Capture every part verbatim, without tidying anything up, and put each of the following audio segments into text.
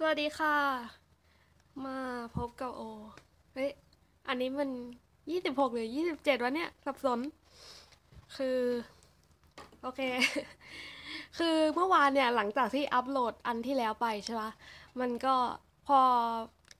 สวัสดีค่ะมาพบกับโอเฮ้ยอันนี้มันยี่สิบหกหรือยี่สิบเจ็ดวะเนี่ยสับสนคือโอเค คือเมื่อวานเนี่ยหลังจากที่อัพโหลดอันที่แล้วไปใช่ปะมันก็พอ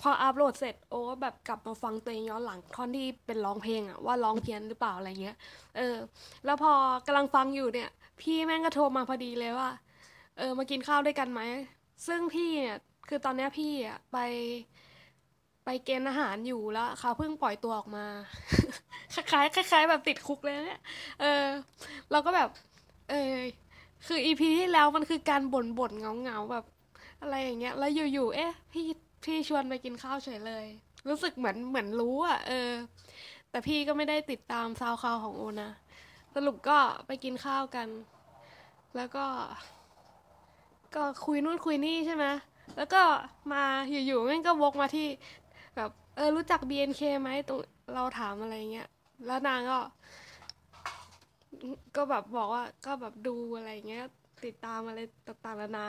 พออัพโหลดเสร็จโอ้แบบกลับมาฟังตัวเองย้อนหลังท่อนที่เป็นร้องเพลงอะว่าร้องเพี้ยนหรือเปล่าอะไรเงี้ยเออแล้วพอกำลังฟังอยู่เนี่ยพี่แม่งก็โทรมาพอดีเลยว่าเออมากินข้าวด้วยกันไหมซึ่งพี่เนี่ยคือตอนนี้พี่อะไปไปเกณฑ์อาหารอยู่แล้วเขาเพิ่งปล่อยตัวออกมา คล้ายๆคล้ายๆแบบติดคุกเลยเนี่ยเออเราก็แบบเออคือ อี พี ที่แล้วมันคือการบ่นบ่นเงาเงาแบบอะไรอย่างเงี้ยแล้วอยู่ๆเอ๊ะพี่พี่ชวนไปกินข้าวเฉยเลยรู้สึกเหมือนเหมือนรู้อ่ะเออแต่พี่ก็ไม่ได้ติดตามซาวคลาวของโอนะสรุปก็ไปกินข้าวกันแล้วก็ก็คุยนู่นคุยนี่ใช่ไหมแล้วก็มาอยู่ๆมันก็วกมาที่แบบเออรู้จัก บี เอ็น เค ไหมตรงเราถามอะไรเงี้ยแล้วนางก็ก็แบบบอกว่าก็แบบดูอะไรเงี้ยติดตามอะไรต่างๆนานา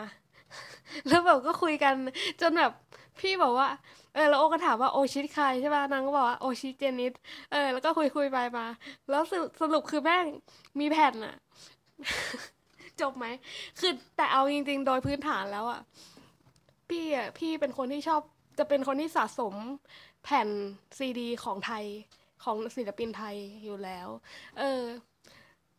แล้วแบบก็คุยกันจนแบบพี่บอกว่าเออแล้วโอก็ถามว่าโอชิใครใช่ป่ะนางก็บอกว่าโอชิเจนิสเออแล้วก็คุยคุยไปมาแล้วสรุปคือแม่งมีแผ่นอะจบไหมคือแต่เอาจริงๆโดยพื้นฐานแล้วอะพี่อะพี่เป็นคนที่ชอบจะเป็นคนที่สะสมแผ่นซีดีของไทยของศิลปินไทยอยู่แล้วเออ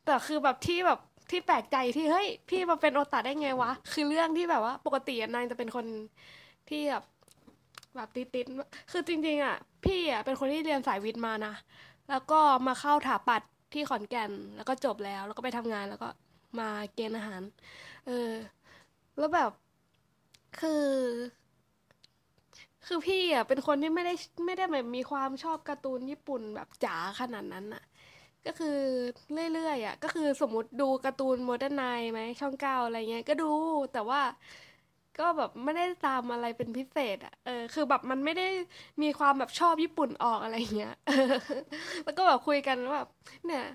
แต่คือแบบที่แบบที่แปลกใจที่เฮ้ยพี่มาเป็นโอตาได้ไงวะคือเรื่องที่แบบว่าปกตินางจะเป็นคนที่แบบแบบติดๆคือจริงๆอ่ะพี่อ่ะเป็นคนที่เรียนสายวิทย์มานะแล้วก็มาเข้าถาปัตย์ที่ขอนแก่นแล้วก็จบแล้วแล้วก็ไปทำงานแล้วก็มาเกณฑ์อาหารเออแล้วแบบคือคือพี่อ่ะเป็นคนที่ไม่ได้ไม่ได้แบบมีความชอบการ์ตูนญี่ปุ่นแบบจ๋าขนาดนั้นอ่ะก็คือเรื่อยๆอ่ะก็คือสมมุติดูการ์ตูนโมเดิร์นไนน์ไหมช่องเก้าอะไรเงี้ยก็ดูแต่ว่าก็แบบไม่ได้ตามอะไรเป็นพิเศษอ่ะเออคือแบบมันไม่ได้มีความแบบชอบญี่ปุ่นออกอะไรเงี้ย แล้วก็แบบคุยกันแบบเนี่ย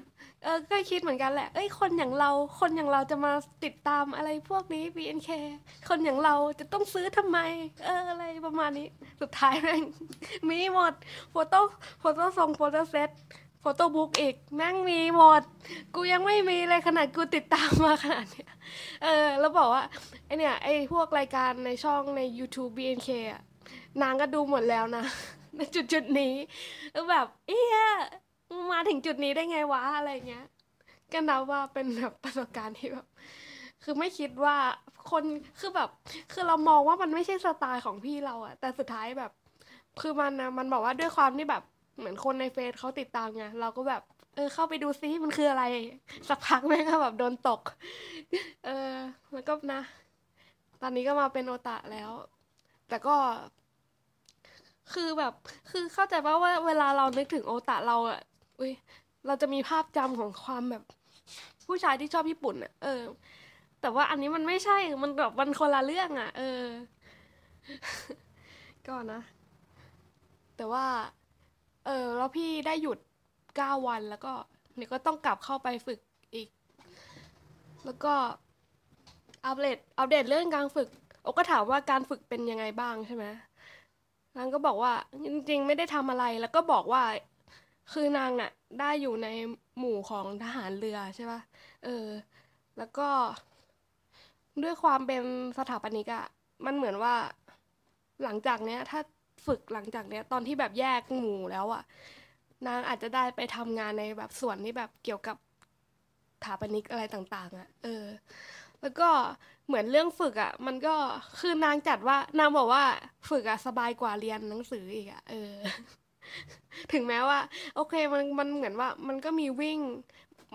เออก็คิดเหมือนกันแหละเอ้ยคนอย่างเราคนอย่างเราจะมาติดตามอะไรพวกนี้ บี เอ็น เค คนอย่างเราจะต้องซื้อทำไมเอออะไรประมาณนี้สุดท้ายแม่งมีหมดโฟโต้โฟโต้ทรงโฟโต้เซตโฟโต้บุ๊กอีกแม่งมีหมดกูยังไม่มีเลยขนาดกูติดตามมาขนาดเนี้ยเออแล้วบอกว่าไอเนี่ยไอพวกรายการในช่องใน YouTube บี เอ็น เค อ่ะนางก็ดูหมดแล้วนะในจุดๆนี้แบบเอ๊ะมาถึงจุดนี้ได้ไงวะอะไรเงี้ยก็นับว่าเป็นแบบประสบการณ์ที่แบบคือไม่คิดว่าคนคือแบบคือเรามองว่ามันไม่ใช่สไตล์ของพี่เราอ่ะแต่สุดท้ายแบบคือมันนะมันบอกว่าด้วยความที่แบบเหมือนคนในเฟซเขาติดตามไงเราก็แบบเออเข้าไปดูซิมันคืออะไรสักพักแม่งก็แบบโดนตกเออแล้วก็นะตอนนี้ก็มาเป็นโอตาแล้วแต่ก็คือแบบคือเข้าใจป่ะว่าเวลาเรานึกถึงโอตาเราอ่ะอุ้ยเราจะมีภาพจำของความแบบผู้ชายที่ชอบญี่ปุ่นอ่ะเออแต่ว่าอันนี้มันไม่ใช่มันแบบมันคนละเรื่องอ่ะเออก็นะแต่ว่าเออแล้วพี่ได้หยุดเก้าวันแล้วก็เนี่ยก็ต้องกลับเข้าไปฝึกอีกแล้วก็อัปเดตอัปเดตเรื่องการฝึกโอก็ถามว่าการฝึกเป็นยังไงบ้างใช่ไหมนางก็บอกว่าจริงๆไม่ได้ทำอะไรแล้วก็บอกว่าคือนางอ่ะได้อยู่ในหมู่ของทหารเรือใช่ป่ะเออแล้วก็ด้วยความเป็นสถาปนิกอ่ะมันเหมือนว่าหลังจากเนี้ยถ้าฝึกหลังจากเนี้ยตอนที่แบบแยกหมู่แล้วอ่ะนางอาจจะได้ไปทำงานในแบบส่วนที่แบบเกี่ยวกับสถาปนิกอะไรต่างๆอ่ะเออแล้วก็เหมือนเรื่องฝึกอ่ะมันก็คือนางจัดว่านางบอกว่าฝึกอ่ะสบายกว่าเรียนหนังสืออีกอ่ะเออ ถึงแม้ว่าโอเคมันมันเหมือนว่ามันก็มีวิ่ง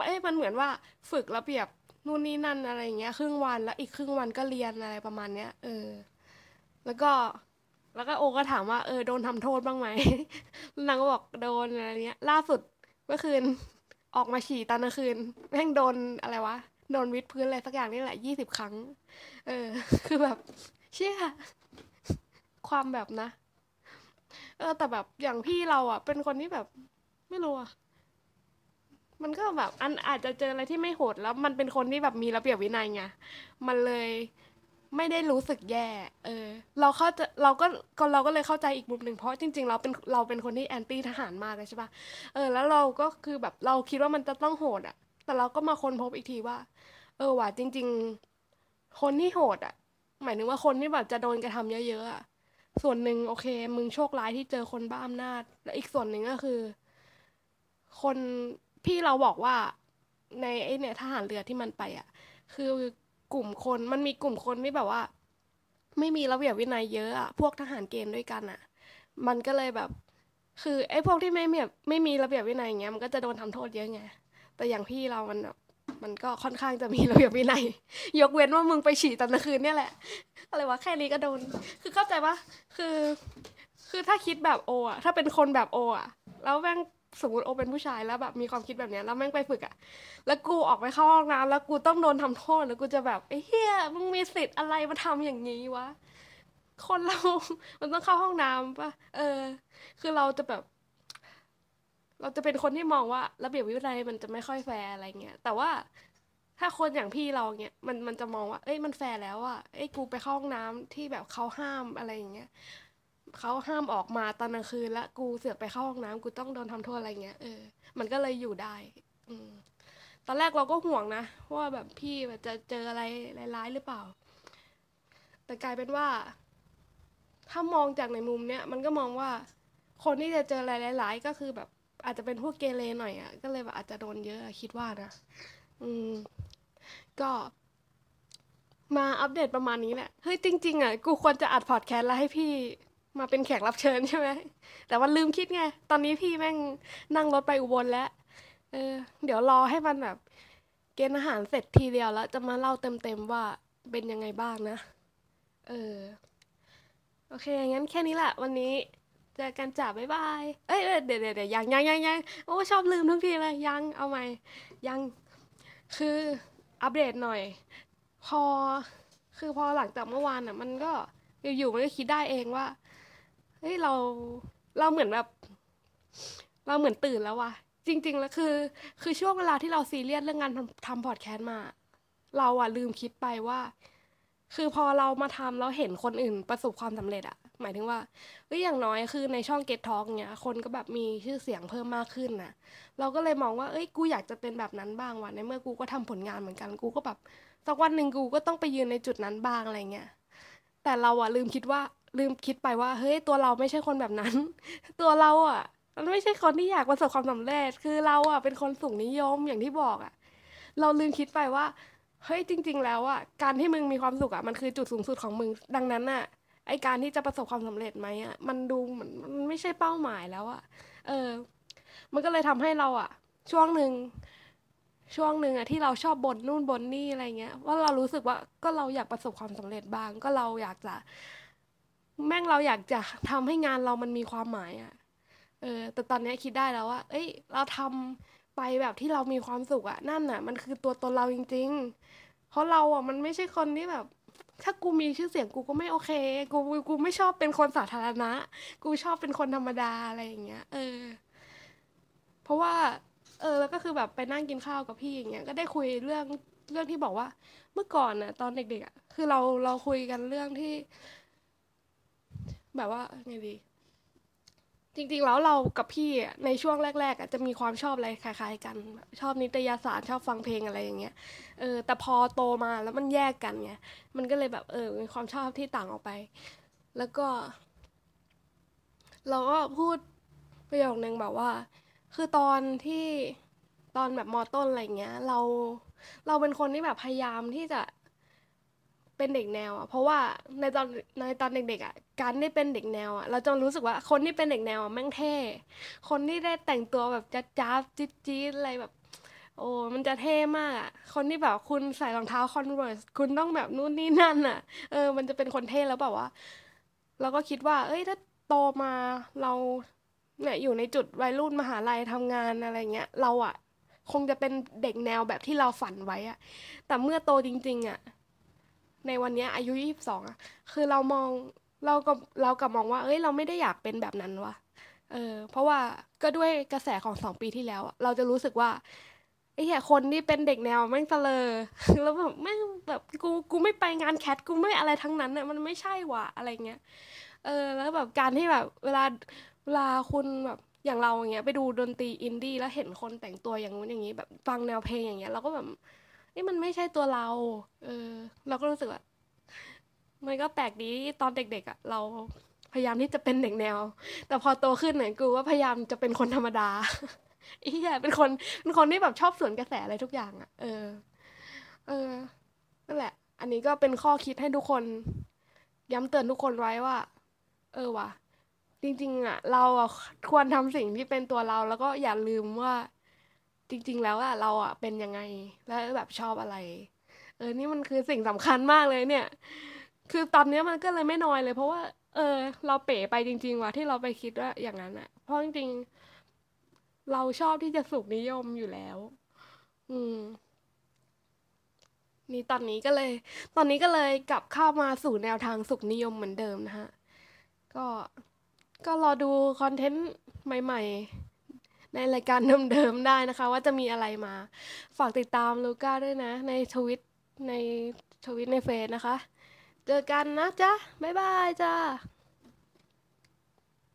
เอ้ยมันเหมือนว่าฝึกระเบียบนู่นนี่นั่นอะไรอย่างเงี้ยครึ่งวันแล้วอีกครึ่งวันก็เรียนอะไรประมาณเนี้ยเออแล้วก็แล้วก็โอก็ถามว่าเออโดนทำโทษบ้างไหม นางก็บอกโดนอะไรเงี้ยล่าสุดเมื่อคืนออกมาฉี่ตอนกลางคืนแม่งโดนอะไรวะโดนวิดพื้นอะไรสักอย่างนี่แหละยี่สิบครั้งเออคือแบบเชี่ยความแบบนะเออแต่แบบอย่างพี่เราอ่ะเป็นคนที่แบบไม่รู้อ่ะมันก็แบบอันอาจจะเจออะไรที่ไม่โหดแล้วมันเป็นคนที่แบบมีระเบียบวินัยไงมันเลย ไม่ได้รู้สึกแย่เออเราเข้าใจเราก็เราก็เลยเข้าใจอีกมุมหนึ่งเพราะจริงๆเราเป็นเราเป็นคนที่แอนตี้ทหารมากเลยใช่ป่ะเออแล้วเราก็คือแบบเราคิดว่ามันจะต้องโหดอ่ะแต่เราก็มาค้นพบอีกทีว่าเออว่าจริงๆคนที่โหดอ่ะหมายถึงว่าคนที่แบบจะโดนกระทำเยอะๆอ่ะส่วนหนึ่งโอเคมึงโชคร้ายที่เจอคนบ้าอำนาจและอีกส่วนหนึ่งก็คือคนพี่เราบอกว่าในไอ้เนี่ยทหารเรือที่มันไปอ่ะคือกลุ่มคนมันมีกลุ่มคนที่แบบว่าไม่มีระเบียบวินัยเยอะอ่ะพวกทหารเกณฑ์ด้วยกันอ่ะมันก็เลยแบบคือไอ้พวกที่ไม่แบบไม่มีระเบียบวินัยอย่างเงี้ยมันก็จะโดนทำโทษเยอะไงแต่อย่างพี่เรามันแบบมันก็ค่อนข้างจะมีระเบียบวินัยยกเว้นว่ามึงไปฉี่ตอนกลางคืนเนี่ยแหละอะไรวะแค่นี้ก็โดนคือเข้าใจปะคือคือถ้าคิดแบบโออ่ะถ้าเป็นคนแบบโออ่ะแล้วแม่งสมมติโอเป็นผู้ชายแล้วแบบมีความคิดแบบเนี้ยแล้วแม่งไปฝึกอ่ะแล้วกูออกไปเข้าห้องน้ำแล้วกูต้องโดนทำโทษแล้วกูจะแบบไอ้เหี้ยมึงมีสิทธิ์อะไรมาทำอย่างนี้วะคนเรามันต้องเข้าห้องน้ำปะเออคือเราจะแบบเราจะเป็นคนที่มองว่าระเบียบวินัยมันจะไม่ค่อยแฟร์อะไรเงี้ยแต่ว่าถ้าคนอย่างพี่เราเงี้ยมันมันจะมองว่าเอ้ยมันแฟร์แล้วอ่ะเอ้ยกูไปเข้าห้องน้ำที่แบบเขาห้ามอะไรอย่างเงี้ยเขาห้ามออกมาตอนกลางคืนแล้วกูเสือกไปเข้าห้องน้ำกูต้องโดนทำโทษอะไรเงี้ยเออมันก็เลยอยู่ได้อืมตอนแรกเราก็ห่วงนะว่าแบบพี่จะเจออะไรร้ายๆหรือเปล่าแต่กลายเป็นว่าถ้ามองจากในมุมเนี้ยมันก็มองว่าคนที่จะเจออะไรร้ายๆก็คือแบบอาจจะเป็นพวกเกเรหน่อยอ่ะก็เลยแบบอาจจะโดนเยอะคิดว่านะอืมก็มาอัปเดตประมาณนี้แหละเฮ้ยจริงๆอ่ะกูควรจะอัดพอดแคสต์แล้วให้พี่มาเป็นแขกรับเชิญใช่ไหมแต่ว่าลืมคิดไงตอนนี้พี่แม่งนั่งรถไปอุบลแล้วเออเดี๋ยวรอให้มันแบบเกณฑ์อาหารเสร็จทีเดียวแล้วจะมาเล่าเต็มๆว่าเป็นยังไงบ้างนะเออโอเคงั้นแค่นี้แหละวันนี้เจอกันจ้าบ๊ายบายเอ้ยเดี๋ยวเดี๋ยวยังยังยังยังโอ้ชอบลืมทุกทีเลยยังเอาใหม่ยังคืออัปเดตหน่อยพอคือพอหลังจากเมื่อวานอ่ะมันก็อยู่ๆมันก็คิดได้เองว่าเฮ้ยเราเราเหมือนแบบเราเหมือนตื่นแล้วว่ะจริงๆแล้วคือคือช่วงเวลาที่เราซีเรียสเรื่องงานทำพอดแคสต์มาเราอ่ะลืมคิดไปว่าคือพอเรามาทำแล้วเห็นคนอื่นประสบความสำเร็จอ่ะหมายถึงว่าเอ้ยอย่างน้อยคือในช่อง Get Talk เงี้ยคนก็แบบมีชื่อเสียงเพิ่มมากขึ้นน่ะเราก็เลยมองว่าเอ้ยกูอยากจะเป็นแบบนั้นบ้างว่ะในเมื่อกูก็ทำผลงานเหมือนกันกูก็แบบสักวันนึงกูก็ต้องไปยืนในจุดนั้นบ้างอะไรเงี้ยแต่เราอ่ะลืมคิดว่าลืมคิดไปว่าเฮ้ยตัวเราไม่ใช่คนแบบนั้นตัวเราอ่ะมันไม่ใช่คนที่อยากประสบความสำเร็จคือเราอ่ะเป็นคนสูงนิยมอย่างที่บอกอ่ะเราลืมคิดไปว่าเฮ้ยจริงๆแล้วอ่ะการที่มึงมีความสุขอ่ะมันคือจุดสูงสุดของมึงดังนั้นน่ะไอ้การที่จะประสบความสำเร็จไหมอ่ะมันดูเหมือนมันไม่ใช่เป้าหมายแล้วอ่ะเออมันก็เลยทำให้เราอ่ะช่วงหนึ่งช่วงหนึ่งอ่ะที่เราชอบบ่นนู่นบ่นนี่อะไรเงี้ยว่าเรารู้สึกว่าก็เราอยากประสบความสำเร็จบ้างก็เราอยากจะแม่งเราอยากจะทำให้งานเรามันมีความหมายอ่ะเออแต่ตอนนี้คิดได้แล้วว่าเอ้ยเราทำไปแบบที่เรามีความสุขอ่ะนั่นน่ะมันคือตัวตนเราจริงๆเพราะเราอ่ะมันไม่ใช่คนที่แบบถ้ากูมีชื่อเสียงกูก็ไม่โอเคกูกูไม่ชอบเป็นคนสาธารณะกูชอบเป็นคนธรรมดาอะไรอย่างเงี้ยเออเพราะว่าเออแล้วก็คือแบบไปนั่งกินข้าวกับพี่อย่างเงี้ยก็ได้คุยเรื่องเรื่องที่บอกว่าเมื่อก่อนน่ะตอนเด็กๆอ่ะคือเราเราคุยกันเรื่องที่แบบว่าไงดีจริงๆแล้วเรากับพี่ในช่วงแรกๆอ่ะจะมีความชอบอะไรคล้ายๆกันชอบนิตยสารชอบฟังเพลงอะไรอย่างเงี้ยเออแต่พอโตมาแล้วมันแยกกันไงมันก็เลยแบบเออมีความชอบที่ต่างออกไปแล้วก็เราก็พูดประโยคนึงแบบว่าคือตอนที่ตอนแบบม.ต้นอะไรเงี้ยเราเราเป็นคนที่แบบพยายามที่จะเป็นเด็กแนวอ่ะเพราะว่าในตอนในตอนเด็กๆอ่ะการได้เป็นเด็กแนวอ่ะเราจะรู้สึกว่าคนที่เป็นเด็กแนวอ่ะแม่งเท่คนที่ได้แต่งตัวแบบจ๊าบๆจี๊ดๆอะไรแบบโอ้มันจะเท่มากอ่ะคนที่แบบคุณใส่รองเท้า Converse คุณต้องแบบนู่นนี่นั่นอ่ะเออมันจะเป็นคนเท่แล้วแบบว่าเราก็คิดว่าเอ้ยถ้าโตมาเราเนี่ยอยู่ในจุดวัยรุ่นมหาลัยทำงานอะไรเงี้ยเราอ่ะคงจะเป็นเด็กแนวแบบที่เราฝันไว้อ่ะแต่เมื่อโตจริงๆอ่ะในวันนี้อายุยี่สิบสองอ่ะคือเรามองเรากับเรากับมองว่าเอ้ยเราไม่ได้อยากเป็นแบบนั้นวะเออเพราะว่าก็ด้วยกระแสของสองปีที่แล้วเราจะรู้สึกว่า ไอ้เหี้ยคนที่เป็นเด็กแนวแม่งเสลอแล้วแบบแม่งแบบกูกูไม่ไปงานแคทกูไม่อะไรทั้งนั้นน่ะมันไม่ใช่หว่าอะไรเงี้ยเออแล้วแบบการที่แบบเวลาเวลาคุณแบบอย่างเราอย่างเงี้ยไปดูดนตรีอินดี้แล้วเห็นคนแต่งตัวอย่างนู้นอย่างนี้แบบฟังแนวเพลงอย่างเงี้ยเราก็แบบนี่มันไม่ใช่ตัวเราเออเราก็รู้สึกว่ามันก็แปลกดีตอนเด็กๆอ่ะเราพยายามที่จะเป็นเด็กแนวแต่พอโตขึ้นเนี่ยกูว่าพยายามจะเป็นคนธรรมดาไอ้เหี้ยเป็นคนเป็นคนที่แบบชอบสวนกระแสอะไรทุกอย่างอ่ะเออเออนั่นแหละอันนี้ก็เป็นข้อคิดให้ทุกคนย้ำเตือนทุกคนไว้ว่าเออว่ะจริงๆอ่ะเราอ่ะควรทำสิ่งที่เป็นตัวเราแล้วก็อย่าลืมว่าจริงๆแล้วอ่ะเราอ่ะเป็นยังไงแล้วแบบชอบอะไรเออนี่มันคือสิ่งสำคัญมากเลยเนี่ยคือตอนนี้มันก็เลยไม่น้อยเลยเพราะว่าเออเราเป๋ไปจริงๆว่ะที่เราไปคิดว่าอย่างนั้นอ่ะเพราะจริงๆเราชอบที่จะสุขนิยมอยู่แล้วอืมนี่ตอนนี้ก็เลยตอนนี้ก็เลยกลับเข้ามาสู่แนวทางสุขนิยมเหมือนเดิมนะฮะก็ก็รอดูคอนเทนต์ใหม่ๆในรายการเดิมๆได้นะคะว่าจะมีอะไรมาฝากติดตามลูก้าด้วยนะในทวิตในทวิตในเฟซนะคะเจอกันนะจ๊ะบ๊ายบายจ้า